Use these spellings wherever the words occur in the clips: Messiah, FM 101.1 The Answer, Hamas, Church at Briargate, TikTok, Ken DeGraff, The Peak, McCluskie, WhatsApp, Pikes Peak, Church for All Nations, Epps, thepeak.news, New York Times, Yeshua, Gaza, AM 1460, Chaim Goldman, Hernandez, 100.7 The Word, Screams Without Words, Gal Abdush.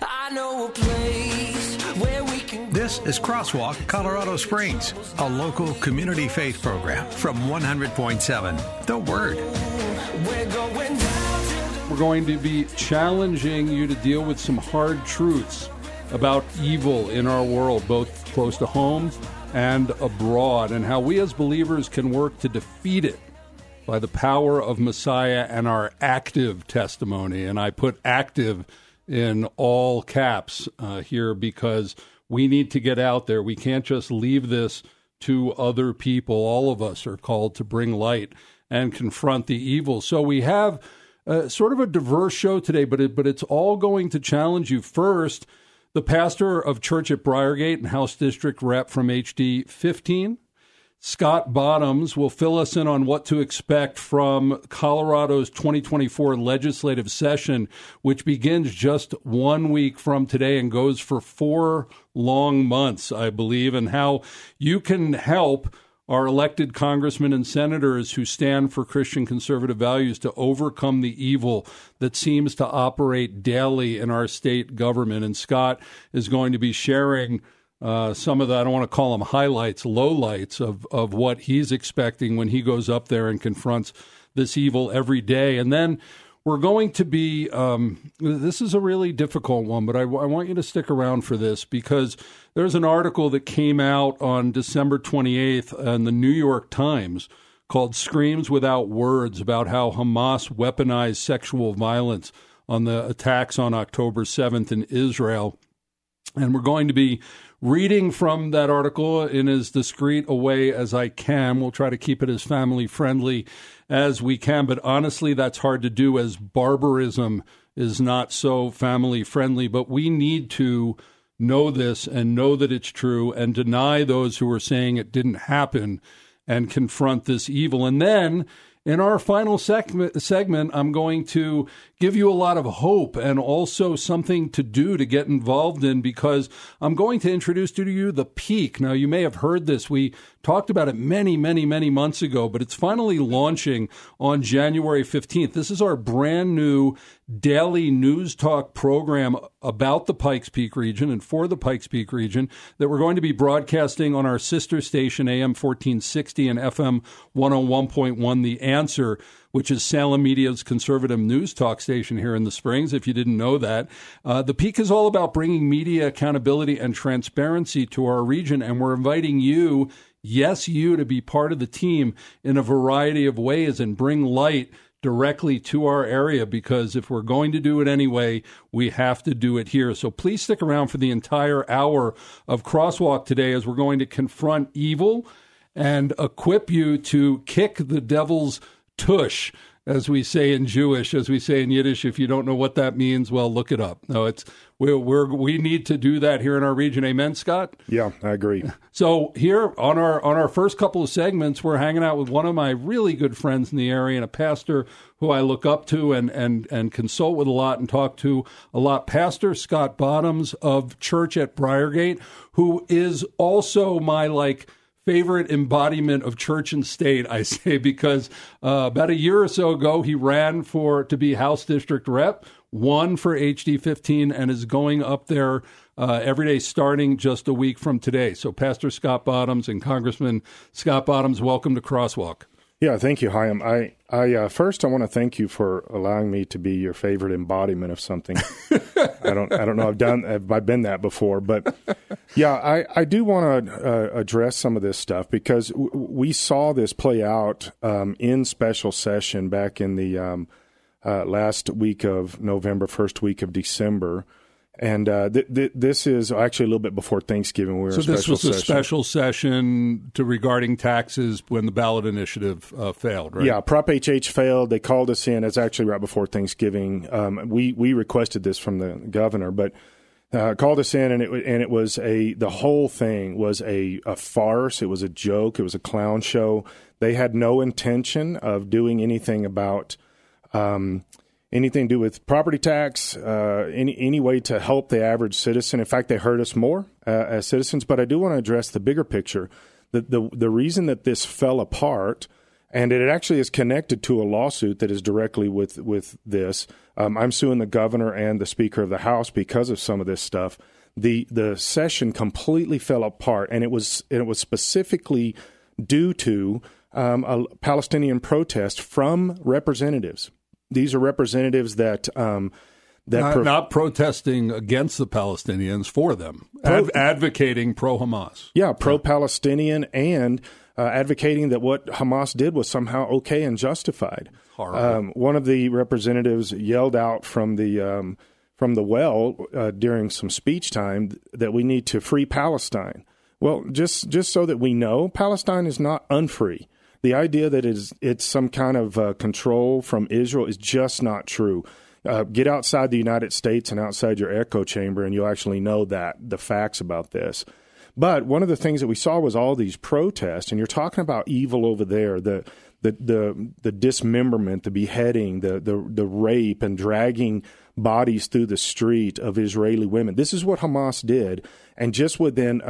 I know a place where we can. This is Crosswalk Colorado Springs, a local community faith program from 100.7 The Word. We're going to be challenging you to deal with some hard truths about evil in our world, both close to home and abroad, and how we as believers can work to defeat it by the power of Messiah and our active testimony. And I put active in all caps here because we need to get out there. We can't just leave this to other people. All of us are called to bring light and confront the evil. So we have sort of a diverse show today, but it's all going to challenge you. First, the pastor of Church at Briargate and House District Rep from HD 15, Scott Bottoms, will fill us in on what to expect from Colorado's 2024 legislative session, which begins just 1 week from today and goes for 4 long months, I believe, and how you can help our elected congressmen and senators who stand for Christian conservative values to overcome the evil that seems to operate daily in our state government. And Scott is going to be sharing some of the, I don't want to call them highlights, lowlights of what he's expecting when he goes up there and confronts this evil every day. And then we're going to be, this is a really difficult one, but I want you to stick around for this because there's an article that came out on December 28th in the New York Times called Screams Without Words about how Hamas weaponized sexual violence on the attacks on October 7th in Israel. And we're going to be reading from that article in as discreet a way as I can. We'll try to keep it as family-friendly as we can, but honestly, that's hard to do as barbarism is not so family-friendly. But we need to know this and know that it's true and deny those who are saying it didn't happen and confront this evil. And then in our final segment, I'm going to give you a lot of hope and also something to do to get involved in, because I'm going to introduce to you The Peak. Now, you may have heard this. We talked about it many months ago, but it's finally launching on January 15th. This is our brand new daily news talk program about the Pikes Peak region and for the Pikes Peak region that we're going to be broadcasting on our sister station, AM 1460 and FM 101.1 The Answer, which is Salem Media's conservative news talk station here in the Springs, if you didn't know that. The Peak is all about bringing media accountability and transparency to our region, and we're inviting you, yes, you, to be part of the team in a variety of ways and bring light directly to our area, because if we're going to do it anyway, we have to do it here. So please stick around for the entire hour of Crosswalk today as we're going to confront evil and equip you to kick the devil's tush, as we say in Jewish, as we say in Yiddish. If you don't know what that means, well, look it up. No, it's we need to do that here in our region. Amen, Scott? Yeah, I agree. So here on our first couple of segments, we're hanging out with one of my really good friends in the area and a pastor who I look up to and consult with a lot and talk to a lot, Pastor Scott Bottoms of Church at Briargate, who is also my, like, favorite embodiment of church and state, I say, because about a year or so ago, he ran to be House District Rep, won for HD 15, and is going up there every day starting just a week from today. So Pastor Scott Bottoms and Congressman Scott Bottoms, welcome to Crosswalk. Yeah, thank you, Chaim. I first I want to thank you for allowing me to be your favorite embodiment of something. I don't know. I've been that before, but yeah, I do want to address some of this stuff because we saw this play out in special session back in the last week of November, first week of December, And this is actually a little bit before Thanksgiving. We were so this was a special session regarding taxes when the ballot initiative failed, right? Yeah, Prop HH failed. They called us in. It's actually right before Thanksgiving. We requested this from the governor, but called us in, and it was the whole thing was a farce. It was a joke. It was a clown show. They had no intention of doing anything about. Anything to do with property tax, any way to help the average citizen. In fact, they hurt us more as citizens. But I do want to address the bigger picture. The reason that this fell apart, and it actually is connected to a lawsuit that is directly with this. I'm suing the governor and the Speaker of the House because of some of this stuff. The session completely fell apart, and it was specifically due to a Palestinian protest from representatives. These are representatives that not protesting against the Palestinians for them, advocating pro-Hamas. Yeah, pro-Palestinian and advocating that what Hamas did was somehow okay and justified. Horrible. One of the representatives yelled out from the well during some speech time that we need to free Palestine. Well, just so that we know, Palestine is not unfree. The idea that it's some kind of control from Israel is just not true. Get outside the United States and outside your echo chamber, and you'll actually know the facts about this. But one of the things that we saw was all these protests, and you're talking about evil over there, the dismemberment, the beheading, the rape, and dragging bodies through the street of Israeli women. This is what Hamas did. And just within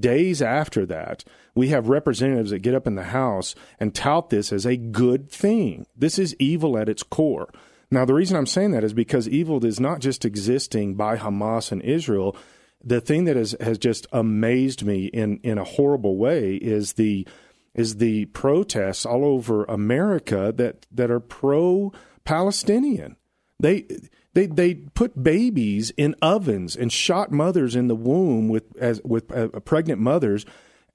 days after that, we have representatives that get up in the House and tout this as a good thing. This is evil at its core. Now, the reason I'm saying that is because evil is not just existing by Hamas and Israel. The thing that has just amazed me in a horrible way is the protests all over America that are pro-Palestinian. They put babies in ovens and shot mothers in the womb with pregnant mothers,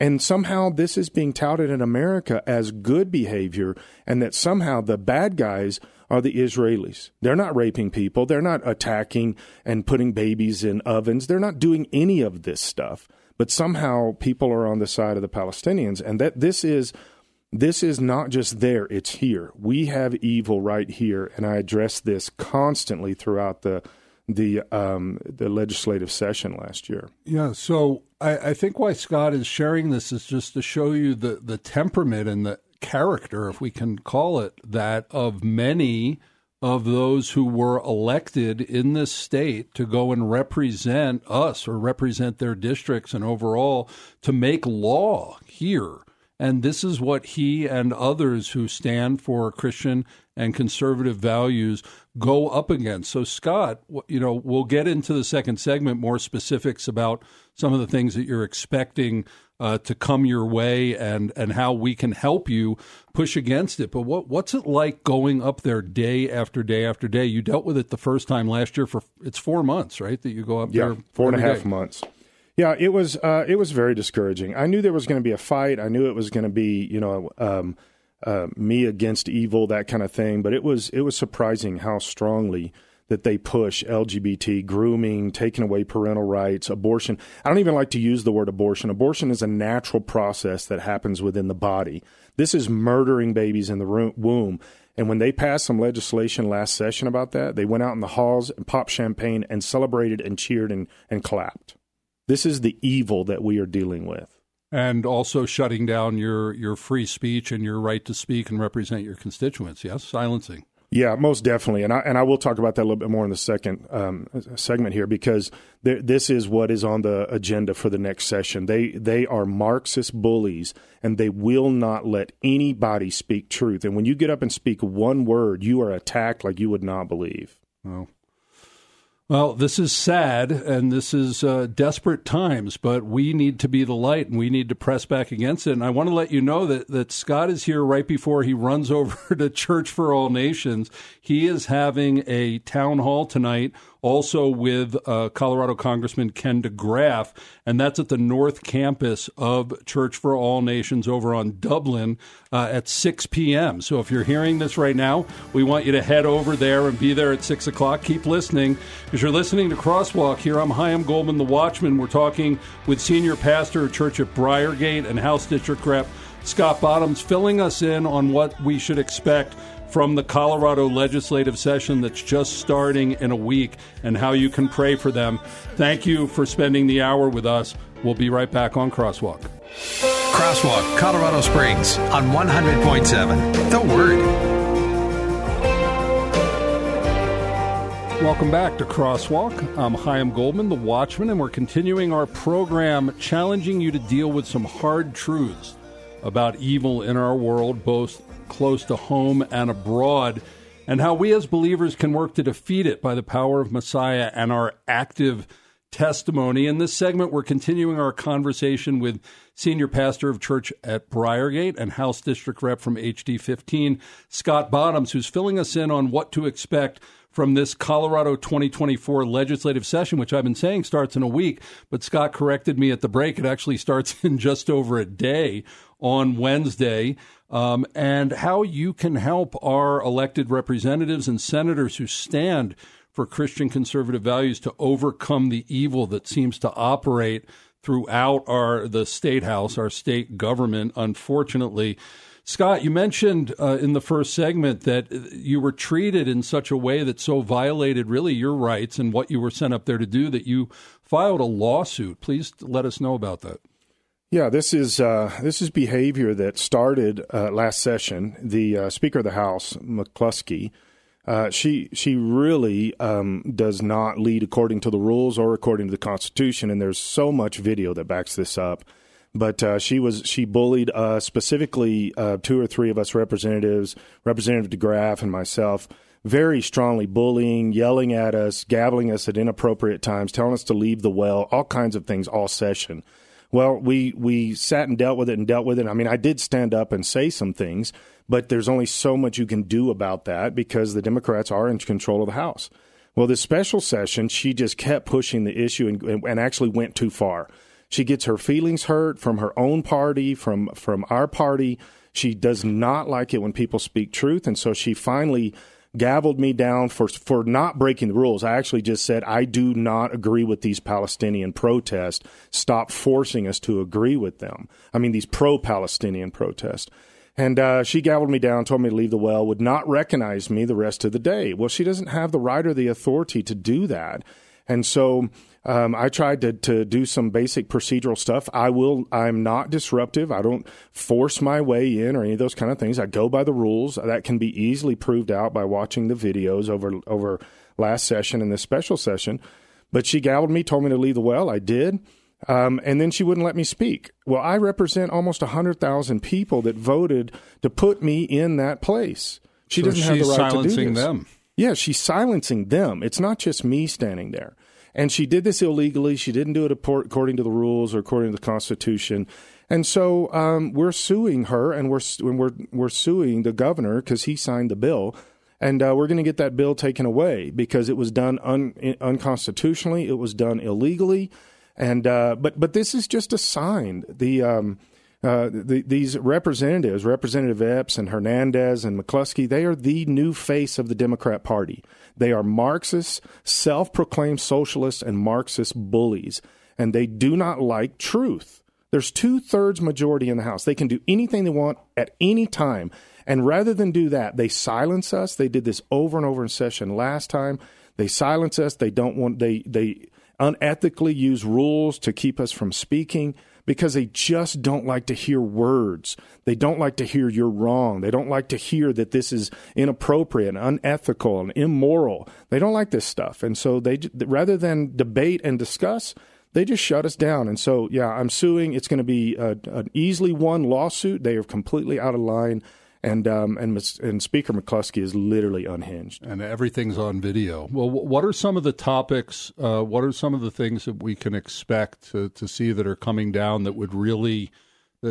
and somehow this is being touted in America as good behavior, and that somehow the bad guys are the Israelis. They're not raping people. They're not attacking and putting babies in ovens. They're not doing any of this stuff. But somehow people are on the side of the Palestinians, and that this is not just there, it's here. We have evil right here, and I address this constantly throughout the legislative session last year. Yeah, so I think why Scott is sharing this is just to show you the temperament and the character, if we can call it that, of many of those who were elected in this state to go and represent us or represent their districts and overall to make law here. And this is what he and others who stand for Christian and conservative values go up against. So, Scott, we'll get into the second segment, more specifics about some of the things that you're expecting to come your way and how we can help you push against it. But what's it like going up there day after day after day? You dealt with it the first time last year for it's 4 months, right, that you go up there? Yeah, 4.5 months. Yeah, it was very discouraging. I knew there was going to be a fight. I knew it was going to be me against evil, that kind of thing. But it was surprising how strongly that they push LGBT grooming, taking away parental rights, abortion. I don't even like to use the word abortion. Abortion is a natural process that happens within the body. This is murdering babies in the womb. And when they passed some legislation last session about that, they went out in the halls and popped champagne and celebrated and cheered and clapped. This is the evil that we are dealing with. And also shutting down your free speech and your right to speak and represent your constituents, yes? Silencing. Yeah, most definitely. And I will talk about that a little bit more in the second segment here, because this is what is on the agenda for the next session. They are Marxist bullies, and they will not let anybody speak truth. And when you get up and speak one word, you are attacked like you would not believe. Oh. Well, this is sad, and this is desperate times, but we need to be the light, and we need to press back against it. And I want to let you know that Scott is here right before he runs over to Church for All Nations. He is having a town hall tonight also with Colorado Congressman Ken DeGraff, and that's at the North Campus of Church for All Nations over on Dublin at 6 p.m. So if you're hearing this right now, we want you to head over there and be there at 6 o'clock. Keep listening, because you're listening to Crosswalk here. I'm Chaim Goldman, the Watchman. We're talking with Senior Pastor of Church at Briargate and House District Rep Scott Bottoms, filling us in on what we should expect from the Colorado legislative session that's just starting in a week and how you can pray for them. Thank you for spending the hour with us. We'll be right back on Crosswalk. Crosswalk, Colorado Springs on 100.7 The Word. Welcome back to Crosswalk. I'm Chaim Goldman, the Watchman, and we're continuing our program challenging you to deal with some hard truths about evil in our world, both close to home and abroad, and how we as believers can work to defeat it by the power of Messiah and our active testimony. In this segment, we're continuing our conversation with Senior Pastor of Church at Briargate and House District Rep from HD 15, Scott Bottoms, who's filling us in on what to expect from this Colorado 2024 legislative session, which I've been saying starts in a week, but Scott corrected me at the break. It actually starts in just over a day on Wednesday, and how you can help our elected representatives and senators who stand for Christian conservative values to overcome the evil that seems to operate throughout the State House, our state government, unfortunately. Scott, you mentioned in the first segment that you were treated in such a way that so violated really your rights and what you were sent up there to do that you filed a lawsuit. Please let us know about that. Yeah, this is behavior that started last session. The Speaker of the House, McCluskie, she really does not lead according to the rules or according to the Constitution, and there's so much video that backs this up. But she bullied specifically two or three of us representatives, Representative DeGraff and myself, very strongly bullying, yelling at us, gabbling us at inappropriate times, telling us to leave the well, all kinds of things all session. Well, we sat and dealt with it. I mean, I did stand up and say some things, but there's only so much you can do about that because the Democrats are in control of the House. Well, this special session, she just kept pushing the issue and actually went too far. She gets her feelings hurt from her own party, from our party. She does not like it when people speak truth, and so she finally gavelled me down for not breaking the rules. I actually just said, I do not agree with these Palestinian protests. Stop forcing us to agree with them. I mean, these pro-Palestinian protests. And she gavelled me down, told me to leave the well, would not recognize me the rest of the day. Well, she doesn't have the right or the authority to do that. And so I tried to do some basic procedural stuff. I'm not disruptive. I don't force my way in or any of those kind of things. I go by the rules. That can be easily proved out by watching the videos over last session and this special session. But she gavelled me, told me to leave the well. I did. And then she wouldn't let me speak. Well, I represent almost 100,000 people that voted to put me in that place. She doesn't have the right to do this. Silencing them. Yeah, she's silencing them. It's not just me standing there. And she did this illegally. She didn't do it according to the rules or according to the Constitution. And so we're suing her, and we're suing the governor because he signed the bill. And we're going to get that bill taken away because it was done unconstitutionally. It was done illegally. And but this is just a sign. These representatives, Representative Epps and Hernandez and McCluskie, they are the new face of the Democrat Party. They are Marxists, self-proclaimed socialists, and Marxist bullies, and they do not like truth. There's two-thirds majority in the House. They can do anything they want at any time, and rather than do that, they silence us. They did this over and over in session last time. They silence us. They don't want. They unethically use rules to keep us from speaking, because they just don't like to hear words. They don't like to hear you're wrong. They don't like to hear that this is inappropriate and unethical and immoral. They don't like this stuff. And so they, rather than debate and discuss, they just shut us down. And so, yeah, I'm suing. It's going to be an easily won lawsuit. They are completely out of line. And Speaker McCluskie is literally unhinged. And everything's on video. Well, what are some of the topics, what are some of the things that we can expect to see that are coming down that would really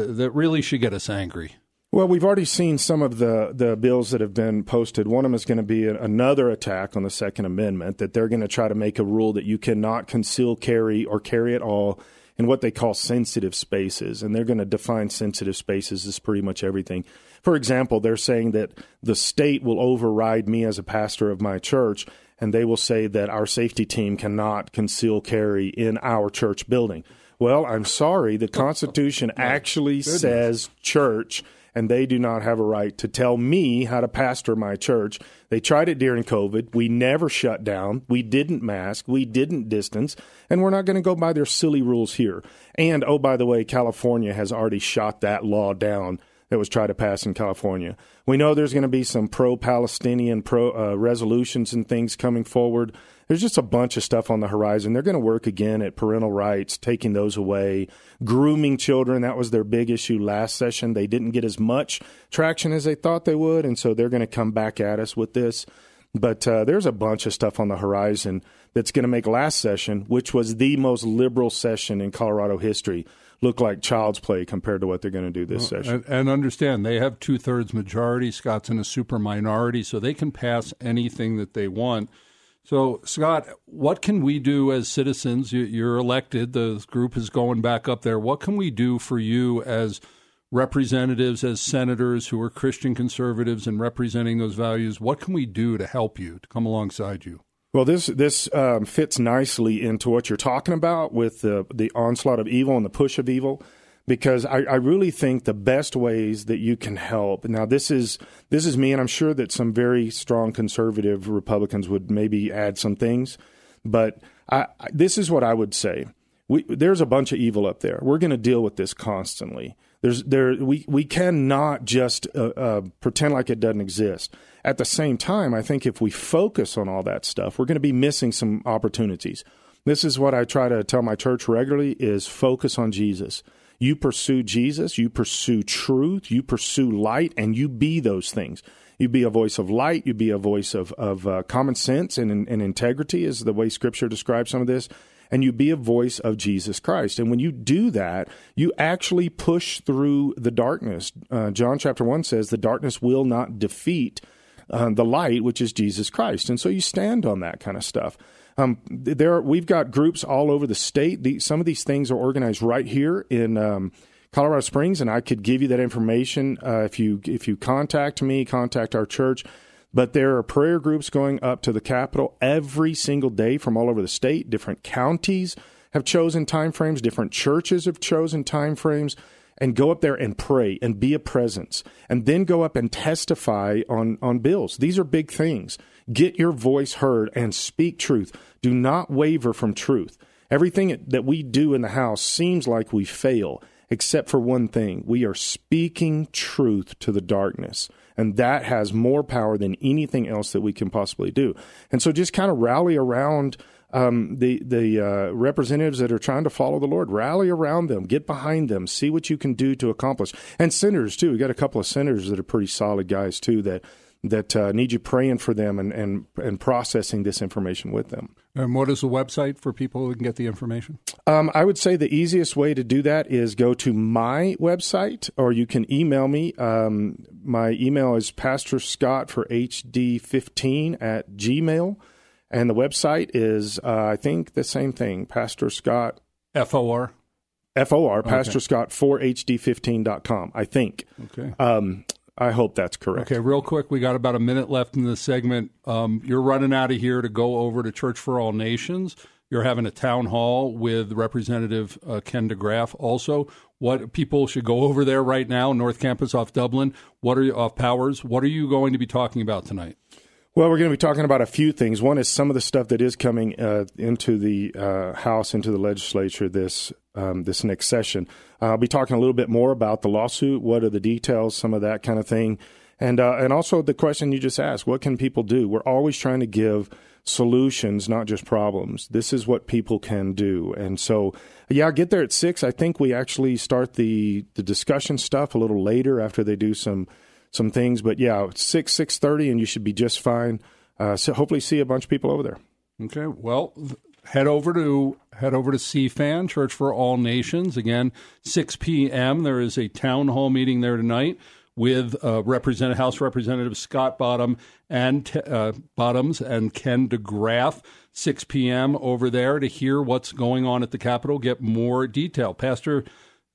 should get us angry? Well, we've already seen some of the bills that have been posted. One of them is going to be another attack on the Second Amendment, that they're going to try to make a rule that you cannot conceal carry or carry at all in what they call sensitive spaces. And they're going to define sensitive spaces as pretty much everything. For example, they're saying that the state will override me as a pastor of my church, and they will say that our safety team cannot conceal carry in our church building. Well, I'm sorry, the Constitution actually says church, and they do not have a right to tell me how to pastor my church. They tried it during COVID. We never shut down. We didn't mask. We didn't distance. And we're not going to go by their silly rules here. And, oh, by the way, California has already shot that law down that was tried to pass in California. We know there's going to be some pro-Palestinian resolutions and things coming forward. There's just a bunch of stuff on the horizon. They're going to work again at parental rights, taking those away, grooming children. That was their big issue last session. They didn't get as much traction as they thought they would, and so they're going to come back at us with this. But there's a bunch of stuff on the horizon that's going to make last session, which was the most liberal session in Colorado history, look like child's play compared to what they're going to do this session. And understand, they have two-thirds majority. Scott's in a super minority, so they can pass anything that they want. So, Scott, what can we do as citizens? You're elected. The group is going back up there. What can we do for you as representatives, as senators who are Christian conservatives and representing those values? What can we do to help you, to come alongside you? Well, this fits nicely into what you're talking about with the onslaught of evil and the push of evil, because I really think the best ways that you can help. Now, this is me, and I'm sure that some very strong conservative Republicans would maybe add some things, but this is what I would say. There's a bunch of evil up there. We're going to deal with this constantly. We cannot just pretend like it doesn't exist. At the same time, I think if we focus on all that stuff, we're going to be missing some opportunities. This is what I try to tell my church regularly is focus on Jesus. You pursue Jesus, you pursue truth, you pursue light, and you be those things. You be a voice of light, you be a voice of common sense and integrity is the way Scripture describes some of this, and you be a voice of Jesus Christ. And when you do that, you actually push through the darkness. John chapter 1 says the darkness will not defeat the light, which is Jesus Christ. And so you stand on that kind of stuff. We've got groups all over the state. Some of these things are organized right here in Colorado Springs, and I could give you that information if you contact me, contact our church. But there are prayer groups going up to the Capitol every single day from all over the state. Different counties have chosen time frames. Different churches have chosen time frames. And go up there and pray and be a presence, and then go up and testify on bills. These are big things. Get your voice heard and speak truth. Do not waver from truth. Everything that we do in the House seems like we fail, except for one thing. We are speaking truth to the darkness, and that has more power than anything else that we can possibly do. And so just kind of rally around the representatives that are trying to follow the Lord. Rally around them, get behind them, see what you can do to accomplish. And senators too. We got a couple of senators that are pretty solid guys too that need you praying for them and processing this information with them. And what is the website for people who can get the information? I would say the easiest way to do that is go to my website, or you can email me. My email is pastorscott for HD 15 at Gmail. And the website is, I think, the same thing, Pastor Scott. F-O-R? F-O-R, okay. Pastor Scott, 4HD15.com, I think. Okay. I hope that's correct. Okay, real quick, we got about a minute left in this segment. You're running out of here to go over to Church for All Nations. You're having a town hall with Representative Ken DeGraff also. What people should go over there right now, North Campus off Dublin, off Powers. What are you going to be talking about tonight? Well, we're going to be talking about a few things. One is some of the stuff that is coming into the House, into the legislature this next session. I'll be talking a little bit more about the lawsuit, what are the details, some of that kind of thing. And also the question you just asked, what can people do? We're always trying to give solutions, not just problems. This is what people can do. And so, yeah, get there at 6. I think we actually start the discussion stuff a little later after they do some things, but yeah, 6:30, and you should be just fine. So hopefully, see a bunch of people over there. Okay, well, head over to CFAN, Church for All Nations. Again, 6 p.m. There is a town hall meeting there tonight with House Representative Scott Bottoms and Ken DeGraff, 6 p.m. over there to hear what's going on at the Capitol, get more detail. Pastor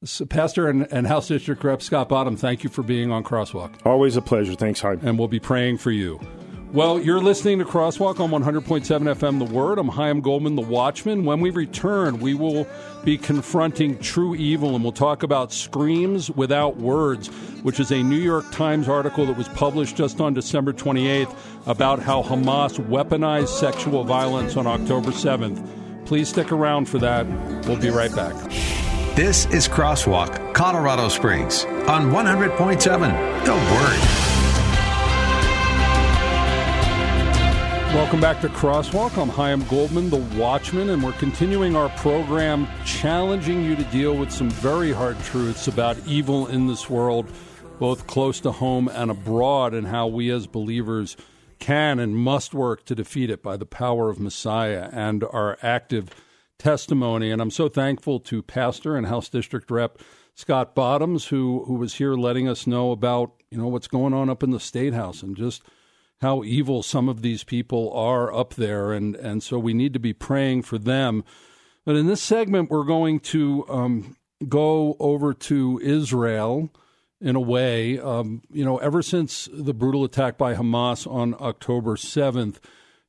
and House District Rep Scott Bottoms, thank you for being on Crosswalk. Always a pleasure. Thanks, Chaim. And we'll be praying for you. Well, you're listening to Crosswalk on 100.7 FM, The Word. I'm Chaim Goldman, the Watchman. When we return, we will be confronting true evil, and we'll talk about Screams Without Words, which is a New York Times article that was published just on December 28th about how Hamas weaponized sexual violence on October 7th. Please stick around for that. We'll be right back. This is Crosswalk, Colorado Springs, on 100.7, The Word. Welcome back to Crosswalk. I'm Chaim Goldman, the Watchman, and we're continuing our program challenging you to deal with some very hard truths about evil in this world, both close to home and abroad, and how we as believers can and must work to defeat it by the power of Messiah and our active testimony. And I'm so thankful to Pastor and House District Rep Scott Bottoms, who was here letting us know about, you know, what's going on up in the State House and just how evil some of these people are up there, and so we need to be praying for them. But in this segment, we're going to go over to Israel in a way. Ever since the brutal attack by Hamas on October 7th,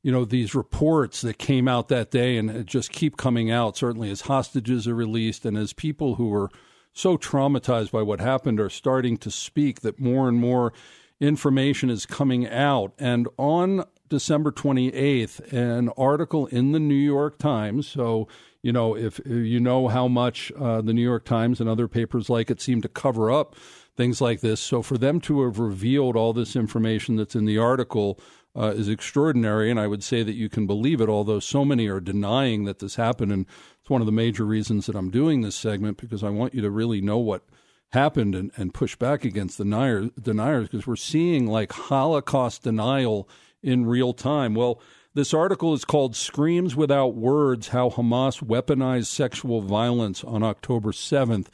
you know, these reports that came out that day and just keep coming out, certainly as hostages are released and as people who are so traumatized by what happened are starting to speak, that more and more information is coming out. And on December 28th, an article in the New York Times, so, you know, if you know how much the New York Times and other papers like it seem to cover up things like this, so for them to have revealed all this information that's in the article is extraordinary, and I would say that you can believe it, although so many are denying that this happened. And it's one of the major reasons that I'm doing this segment, because I want you to really know what happened and push back against the deniers, because we're seeing like Holocaust denial in real time. Well, this article is called Screams Without Words, How Hamas Weaponized Sexual Violence on October 7th.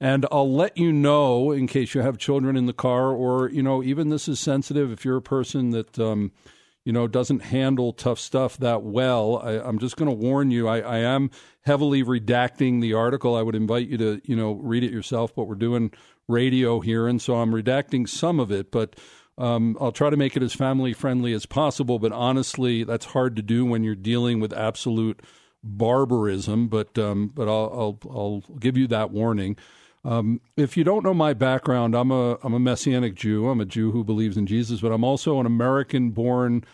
And I'll let you know, in case you have children in the car, or, you know, even this is sensitive if you're a person that, you know, doesn't handle tough stuff that well. I'm just going to warn you, I am heavily redacting the article. I would invite you to, you know, read it yourself, but we're doing radio here, and so I'm redacting some of it, but I'll try to make it as family-friendly as possible, but honestly, that's hard to do when you're dealing with absolute barbarism, but I'll give you that warning. If you don't know my background, I'm a Messianic Jew. I'm a Jew who believes in Jesus, but I'm also an American-born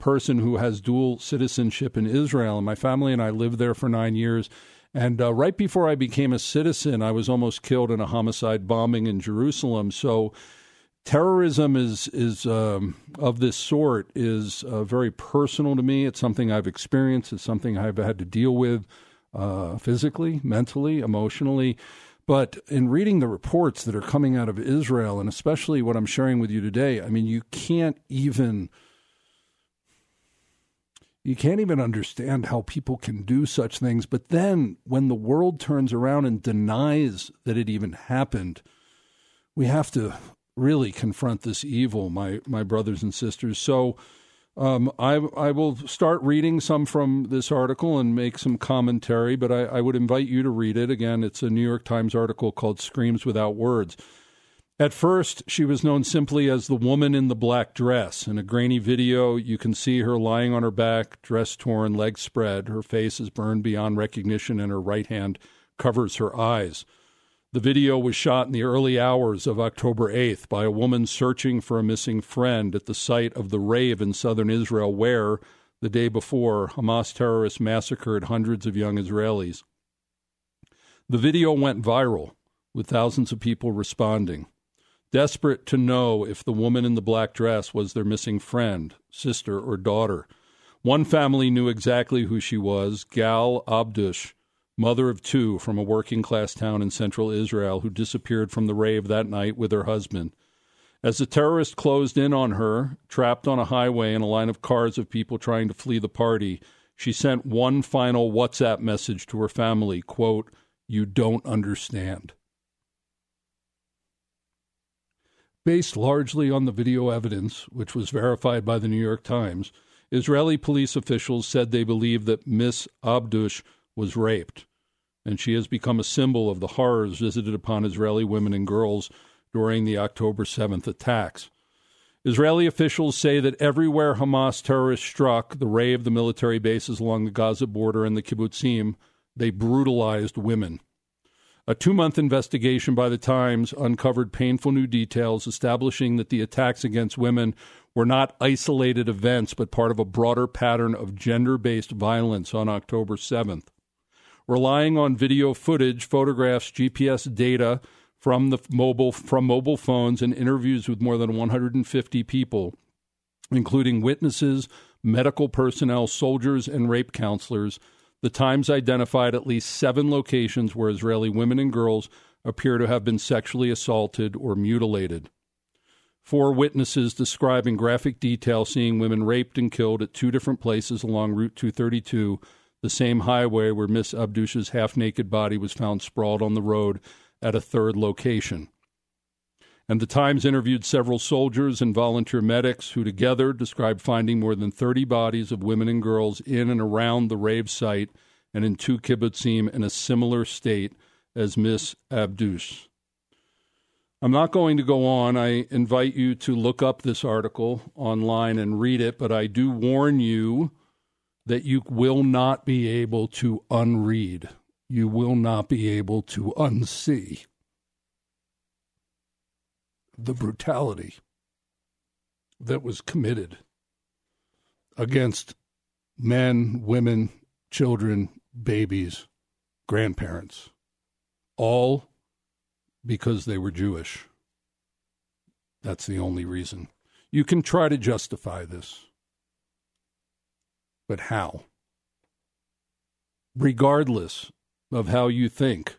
person who has dual citizenship in Israel. And my family and I lived there for 9 years. And right before I became a citizen, I was almost killed in a homicide bombing in Jerusalem. So terrorism is of this sort is very personal to me. It's something I've experienced. It's something I've had to deal with physically, mentally, emotionally. But in reading the reports that are coming out of Israel, and especially what I'm sharing with you today, I mean, you can't even understand how people can do such things. But then when the world turns around and denies that it even happened, we have to really confront this evil, my brothers and sisters. So I will start reading some from this article and make some commentary, but I would invite you to read it. Again, it's a New York Times article called Screams Without Words. At first, she was known simply as the woman in the black dress. In a grainy video, you can see her lying on her back, dress torn, legs spread. Her face is burned beyond recognition, and her right hand covers her eyes. The video was shot in the early hours of October 8th by a woman searching for a missing friend at the site of the rave in southern Israel where, the day before, Hamas terrorists massacred hundreds of young Israelis. The video went viral, with thousands of people responding, desperate to know if the woman in the black dress was their missing friend, sister, or daughter. One family knew exactly who she was, Gal Abdush, mother of two from a working-class town in central Israel, who disappeared from the rave that night with her husband. As the terrorists closed in on her, trapped on a highway in a line of cars of people trying to flee the party, she sent one final WhatsApp message to her family, quote, "You don't understand." Based largely on the video evidence, which was verified by the New York Times, Israeli police officials said they believe that Miss Abdush was raped, and she has become a symbol of the horrors visited upon Israeli women and girls during the October 7th attacks. Israeli officials say that everywhere Hamas terrorists struck, the ray of the military bases along the Gaza border and the kibbutzim, they brutalized women. A 2-month investigation by the Times uncovered painful new details, establishing that the attacks against women were not isolated events, but part of a broader pattern of gender-based violence on October 7th. Relying on video footage, photographs, GPS data from mobile phones, and interviews with more than 150 people, including witnesses, medical personnel, soldiers, and rape counselors, the Times identified at least 7 locations where Israeli women and girls appear to have been sexually assaulted or mutilated. 4 witnesses describe in graphic detail seeing women raped and killed at 2 different places along Route 232, the same highway where Miss Abdush's half-naked body was found sprawled on the road at a 3rd location. And the Times interviewed several soldiers and volunteer medics who together described finding more than 30 bodies of women and girls in and around the rave site and in 2 kibbutzim in a similar state as Miss Abdush. I'm not going to go on. I invite you to look up this article online and read it, but I do warn you that you will not be able to unread. You will not be able to unsee the brutality that was committed against men, women, children, babies, grandparents, all because they were Jewish. That's the only reason. You can try to justify this, but how? Regardless of how you think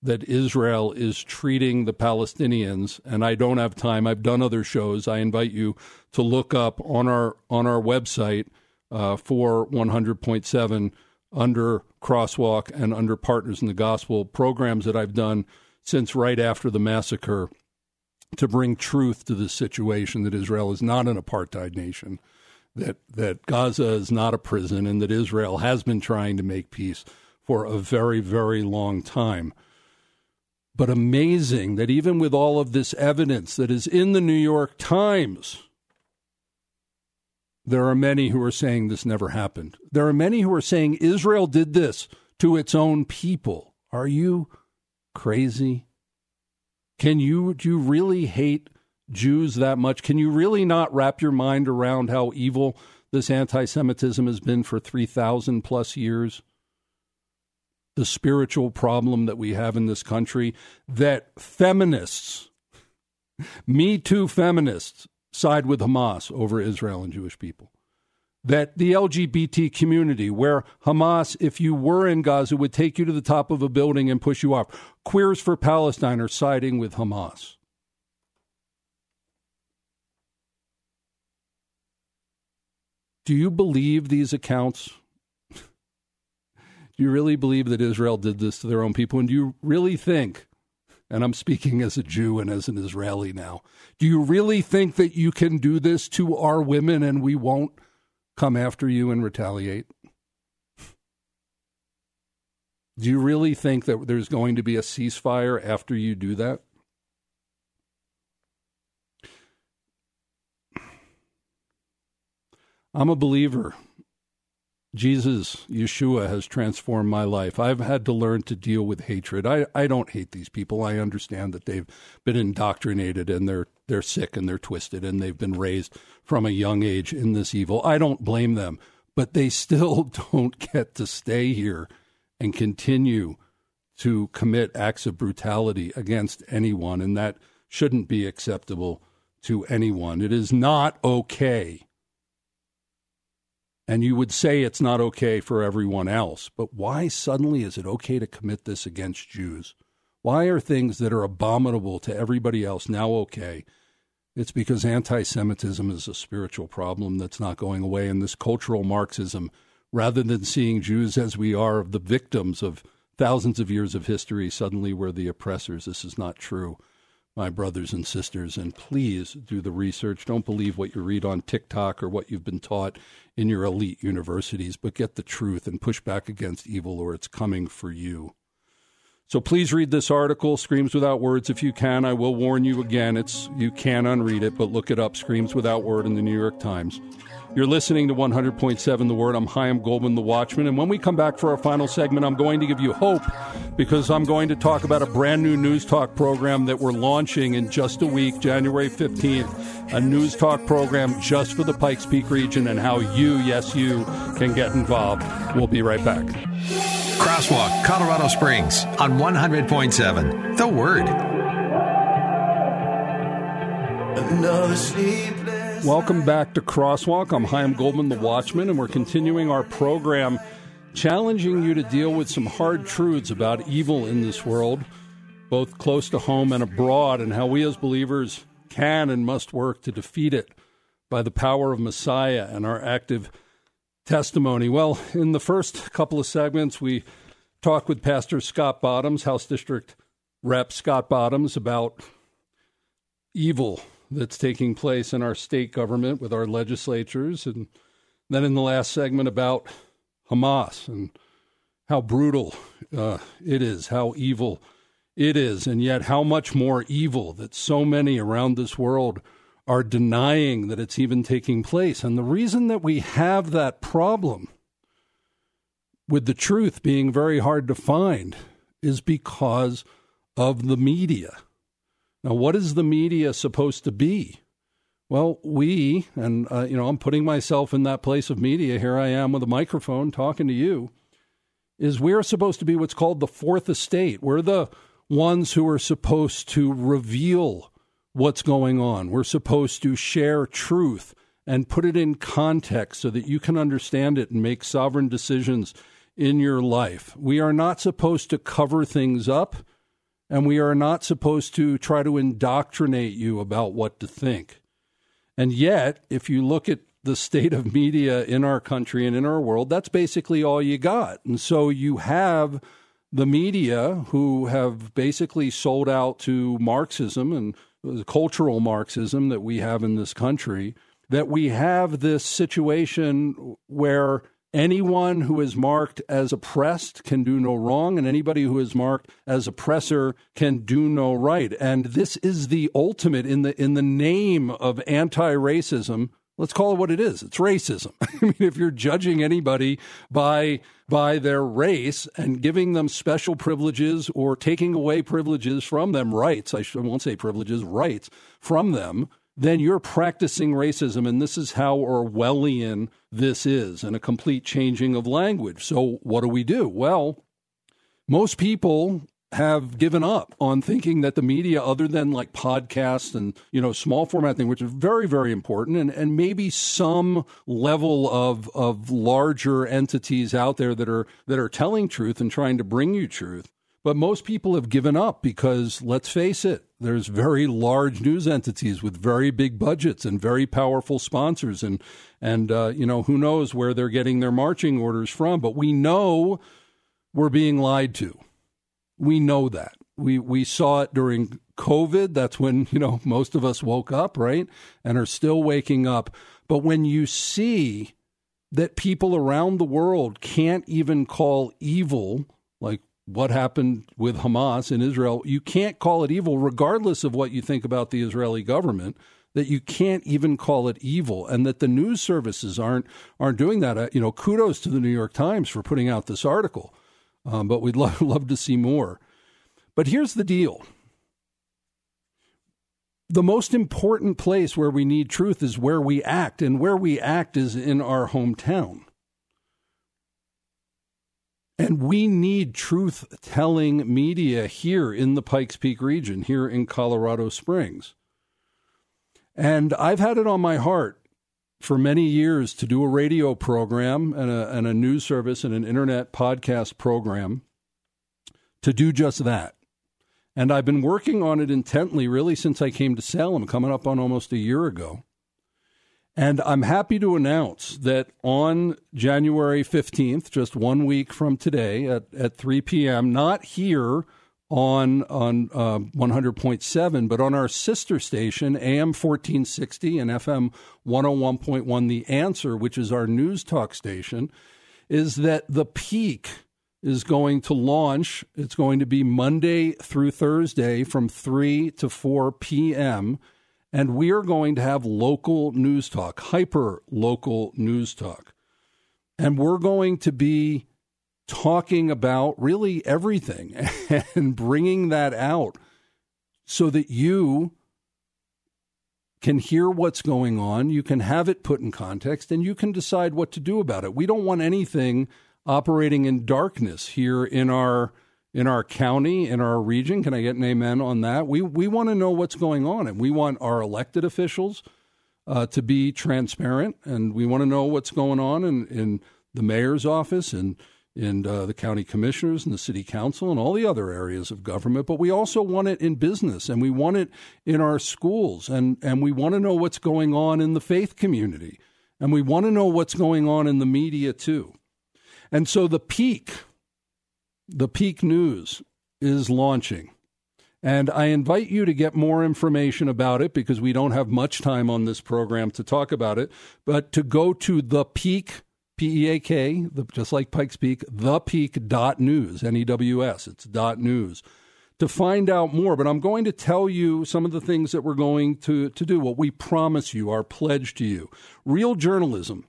that Israel is treating the Palestinians, and I don't have time. I've done other shows. I invite you to look up on our website for 100.7 under Crosswalk and under Partners in the Gospel, programs that I've done since right after the massacre to bring truth to this situation, that Israel is not an apartheid nation, that Gaza is not a prison, and that Israel has been trying to make peace for a very, very long time. But amazing that even with all of this evidence that is in the New York Times, there are many who are saying this never happened. There are many who are saying Israel did this to its own people. Are you crazy? Do you really hate Jews that much? Can you really not wrap your mind around how evil this anti-Semitism has been for 3,000 plus years? The spiritual problem that we have in this country, that feminists, Me Too feminists, side with Hamas over Israel and Jewish people. That the LGBT community, where Hamas, if you were in Gaza, would take you to the top of a building and push you off. Queers for Palestine are siding with Hamas. Do you believe these accounts? Do you really believe that Israel did this to their own people? And do you really think, and I'm speaking as a Jew and as an Israeli now, do you really think that you can do this to our women and we won't come after you and retaliate? Do you really think that there's going to be a ceasefire after you do that? I'm a believer. Jesus, Yeshua, has transformed my life. I've had to learn to deal with hatred. I don't hate these people. I understand that they've been indoctrinated and they're sick and they're twisted and they've been raised from a young age in this evil. I don't blame them, but they still don't get to stay here and continue to commit acts of brutality against anyone, and that shouldn't be acceptable to anyone. It is not okay. And you would say it's not okay for everyone else, but why suddenly is it okay to commit this against Jews? Why are things that are abominable to everybody else now okay? It's because anti-Semitism is a spiritual problem that's not going away, and this cultural Marxism, rather than seeing Jews as we are, of the victims of thousands of years of history, suddenly we're the oppressors. This is not true. my brothers and sisters, and please do the research. Don't believe what you read on TikTok or what you've been taught in your elite universities, but get the truth and push back against evil, or it's coming for you. So please read this article, Screams Without Words, if you can. I will warn you again, you can unread it, but look it up, Screams Without Word in the New York Times. You're listening to 100.7 The Word. I'm Chaim Goldman, the Watchman. And when we come back for our final segment, I'm going to give you hope, because I'm going to talk about a brand new News Talk program that we're launching in just a week, January 15th, a News Talk program just for the Pikes Peak region, and how you, yes, you, can get involved. We'll be right back. Crosswalk Colorado Springs on 100.7 The Word. Another sleepless. Welcome back to Crosswalk. I'm Chaim Goldman, the Watchman, and we're continuing our program challenging you to deal with some hard truths about evil in this world, both close to home and abroad, and how we as believers can and must work to defeat it by the power of Messiah and our active testimony. Well, in the first couple of segments, we talked with Pastor Scott Bottoms, House District Rep Scott Bottoms, about evil that's taking place in our state government with our legislatures. And then in the last segment about Hamas and how brutal it is, how evil it is, and yet how much more evil that so many around this world are denying that it's even taking place. And the reason that we have that problem with the truth being very hard to find is because of the media. Now, what is the media supposed to be? Well, I'm putting myself in that place of media. Here I am with a microphone talking to you, is we're supposed to be what's called the fourth estate. We're the ones who are supposed to reveal what's going on. We're supposed to share truth and put it in context so that you can understand it and make sovereign decisions in your life. We are not supposed to cover things up. And we are not supposed to try to indoctrinate you about what to think. And yet, if you look at the state of media in our country and in our world, that's basically all you got. And so you have the media who have basically sold out to Marxism and the cultural Marxism that we have in this country, that we have this situation where anyone who is marked as oppressed can do no wrong, and anybody who is marked as oppressor can do no right. And this is the ultimate in the name of anti-racism. Let's call it what it is. It's racism. I mean, if you're judging anybody by their race and giving them special privileges or taking away privileges from them, rights from them, then you're practicing racism, and this is how Orwellian this is, and a complete changing of language. So what do we do? Well, most people have given up on thinking that the media, other than like podcasts and, small format thing, which is very, very important, and maybe some level of larger entities out there that are telling truth and trying to bring you truth. But most people have given up because, let's face it, there's very large news entities with very big budgets and very powerful sponsors, and who knows where they're getting their marching orders from. But we know we're being lied to. We know that. We saw it during COVID. That's when, most of us woke up, right, and are still waking up. But when you see that people around the world can't even call evil, like what happened with Hamas in Israel, you can't call it evil, regardless of what you think about the Israeli government, that you can't even call it evil, and that the news services aren't doing that. Kudos to the New York Times for putting out this article, but we'd love to see more. But here's the deal. The most important place where we need truth is where we act, and where we act is in our hometown. And we need truth-telling media here in the Pikes Peak region, here in Colorado Springs. And I've had it on my heart for many years to do a radio program and a news service and an internet podcast program to do just that. And I've been working on it intently, really, since I came to Salem, coming up on almost a year ago. And I'm happy to announce that on January 15th, just 1 week from today at 3 p.m., not here on 100.7, but on our sister station, AM 1460 and FM 101.1 The Answer, which is our news talk station, is that The Peak is going to launch. It's going to be Monday through Thursday from 3 to 4 p.m., and we are going to have local news talk, hyper-local news talk. And we're going to be talking about really everything and bringing that out so that you can hear what's going on, you can have it put in context, and you can decide what to do about it. We don't want anything operating in darkness here in our county, in our region. Can I get an amen on that? We want to know what's going on, and we want our elected officials to be transparent, and we want to know what's going on in the mayor's office and the county commissioners and the city council and all the other areas of government. But we also want it in business, and we want it in our schools, and we want to know what's going on in the faith community, and we want to know what's going on in the media too. And so the Peak News is launching. And I invite you to get more information about it because we don't have much time on this program to talk about it, but to go to the Peak, P-E-A-K, just like Pikes Peak, thepeak.news, N-E-W-S, it's .news, to find out more. But I'm going to tell you some of the things that we're going to do, what we promise you, our pledge to you. Real journalism,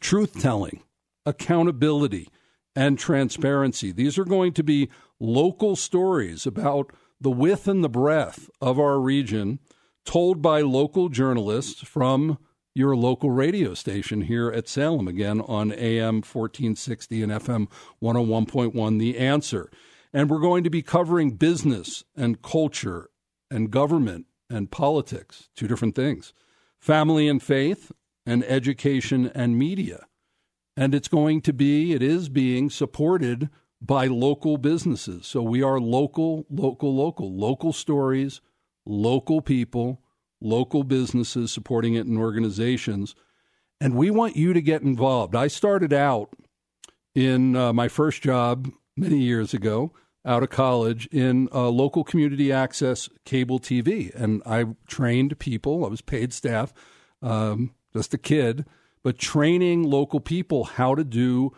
truth-telling, accountability, and transparency. These are going to be local stories about the width and the breadth of our region told by local journalists from your local radio station here at Salem, again on AM 1460 and FM 101.1, The Answer. And we're going to be covering business and culture and government and politics, two different things, family and faith, and education and media. And it is being supported by local businesses. So we are local stories, local people, local businesses supporting it, and organizations. And we want you to get involved. I started out in my first job many years ago, out of college, in local community access cable TV. And I trained people. I was paid staff, just a kid, but training local people how to do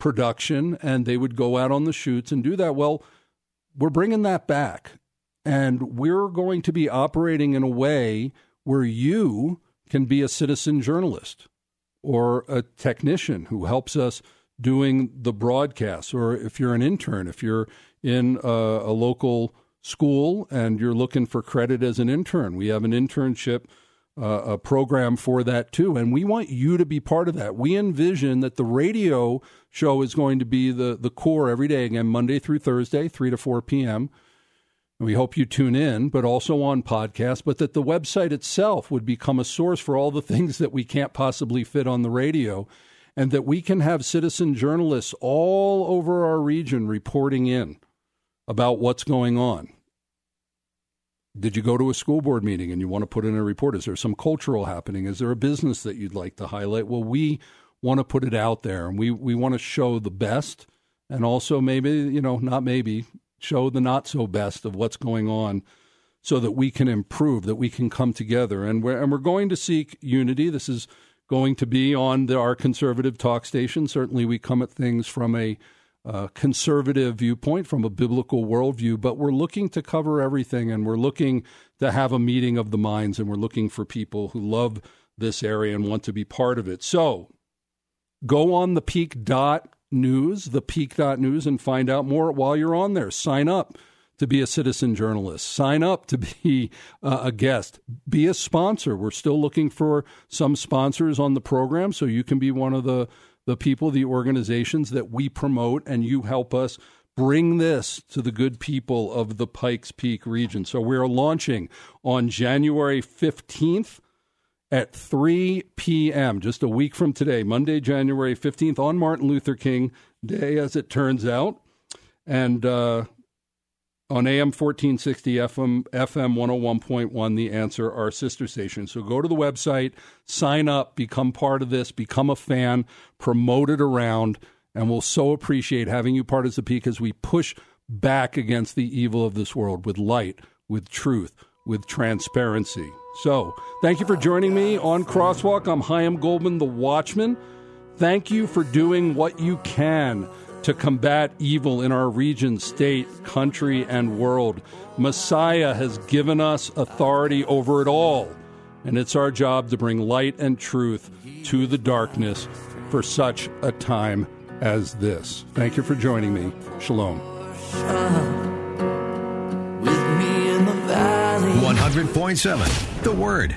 production. And they would go out on the shoots and do that. Well, we're bringing that back. And we're going to be operating in a way where you can be a citizen journalist or a technician who helps us doing the broadcasts. Or if you're an intern, if you're in a local school and you're looking for credit as an intern, we have an internship a program for that too. And we want you to be part of that. We envision that the radio show is going to be the core every day, again, Monday through Thursday, 3 to 4 p.m., we hope you tune in, but also on podcasts, but that the website itself would become a source for all the things that we can't possibly fit on the radio, and that we can have citizen journalists all over our region reporting in about what's going on. Did you go to a school board meeting and you want to put in a report? Is there some cultural happening? Is there a business that you'd like to highlight? Well, we want to put it out there, and we want to show the best, and also maybe, not maybe, show the not-so-best of what's going on so that we can improve, that we can come together. And we're going to seek unity. This is going to be on our conservative talk station. Certainly we come at things from a conservative viewpoint, from a biblical worldview, but we're looking to cover everything, and we're looking to have a meeting of the minds, and we're looking for people who love this area and want to be part of it. So go on thepeak.news and find out more. While you're on there, sign up to be a citizen journalist, sign up to be a guest, be a sponsor. We're still looking for some sponsors on the program, so you can be one of the people, the organizations that we promote, and you help us bring this to the good people of the Pikes Peak region. So we are launching on January 15th at 3 p.m., just a week from today, Monday, January 15th, on Martin Luther King Day, as it turns out, and on AM 1460, FM 101.1, The Answer, our sister station. So go to the website, sign up, become part of this, become a fan, promote it around, and we'll so appreciate having you part of the Peak as we push back against the evil of this world with light, with truth, with transparency. So thank you for joining me on Crosswalk. I'm Chaim Goldman, the Watchman. Thank you for doing what you can to combat evil in our region, state, country, and world. Messiah has given us authority over it all, and it's our job to bring light and truth to the darkness for such a time as this. Thank you for joining me. Shalom. 100.7 The Word.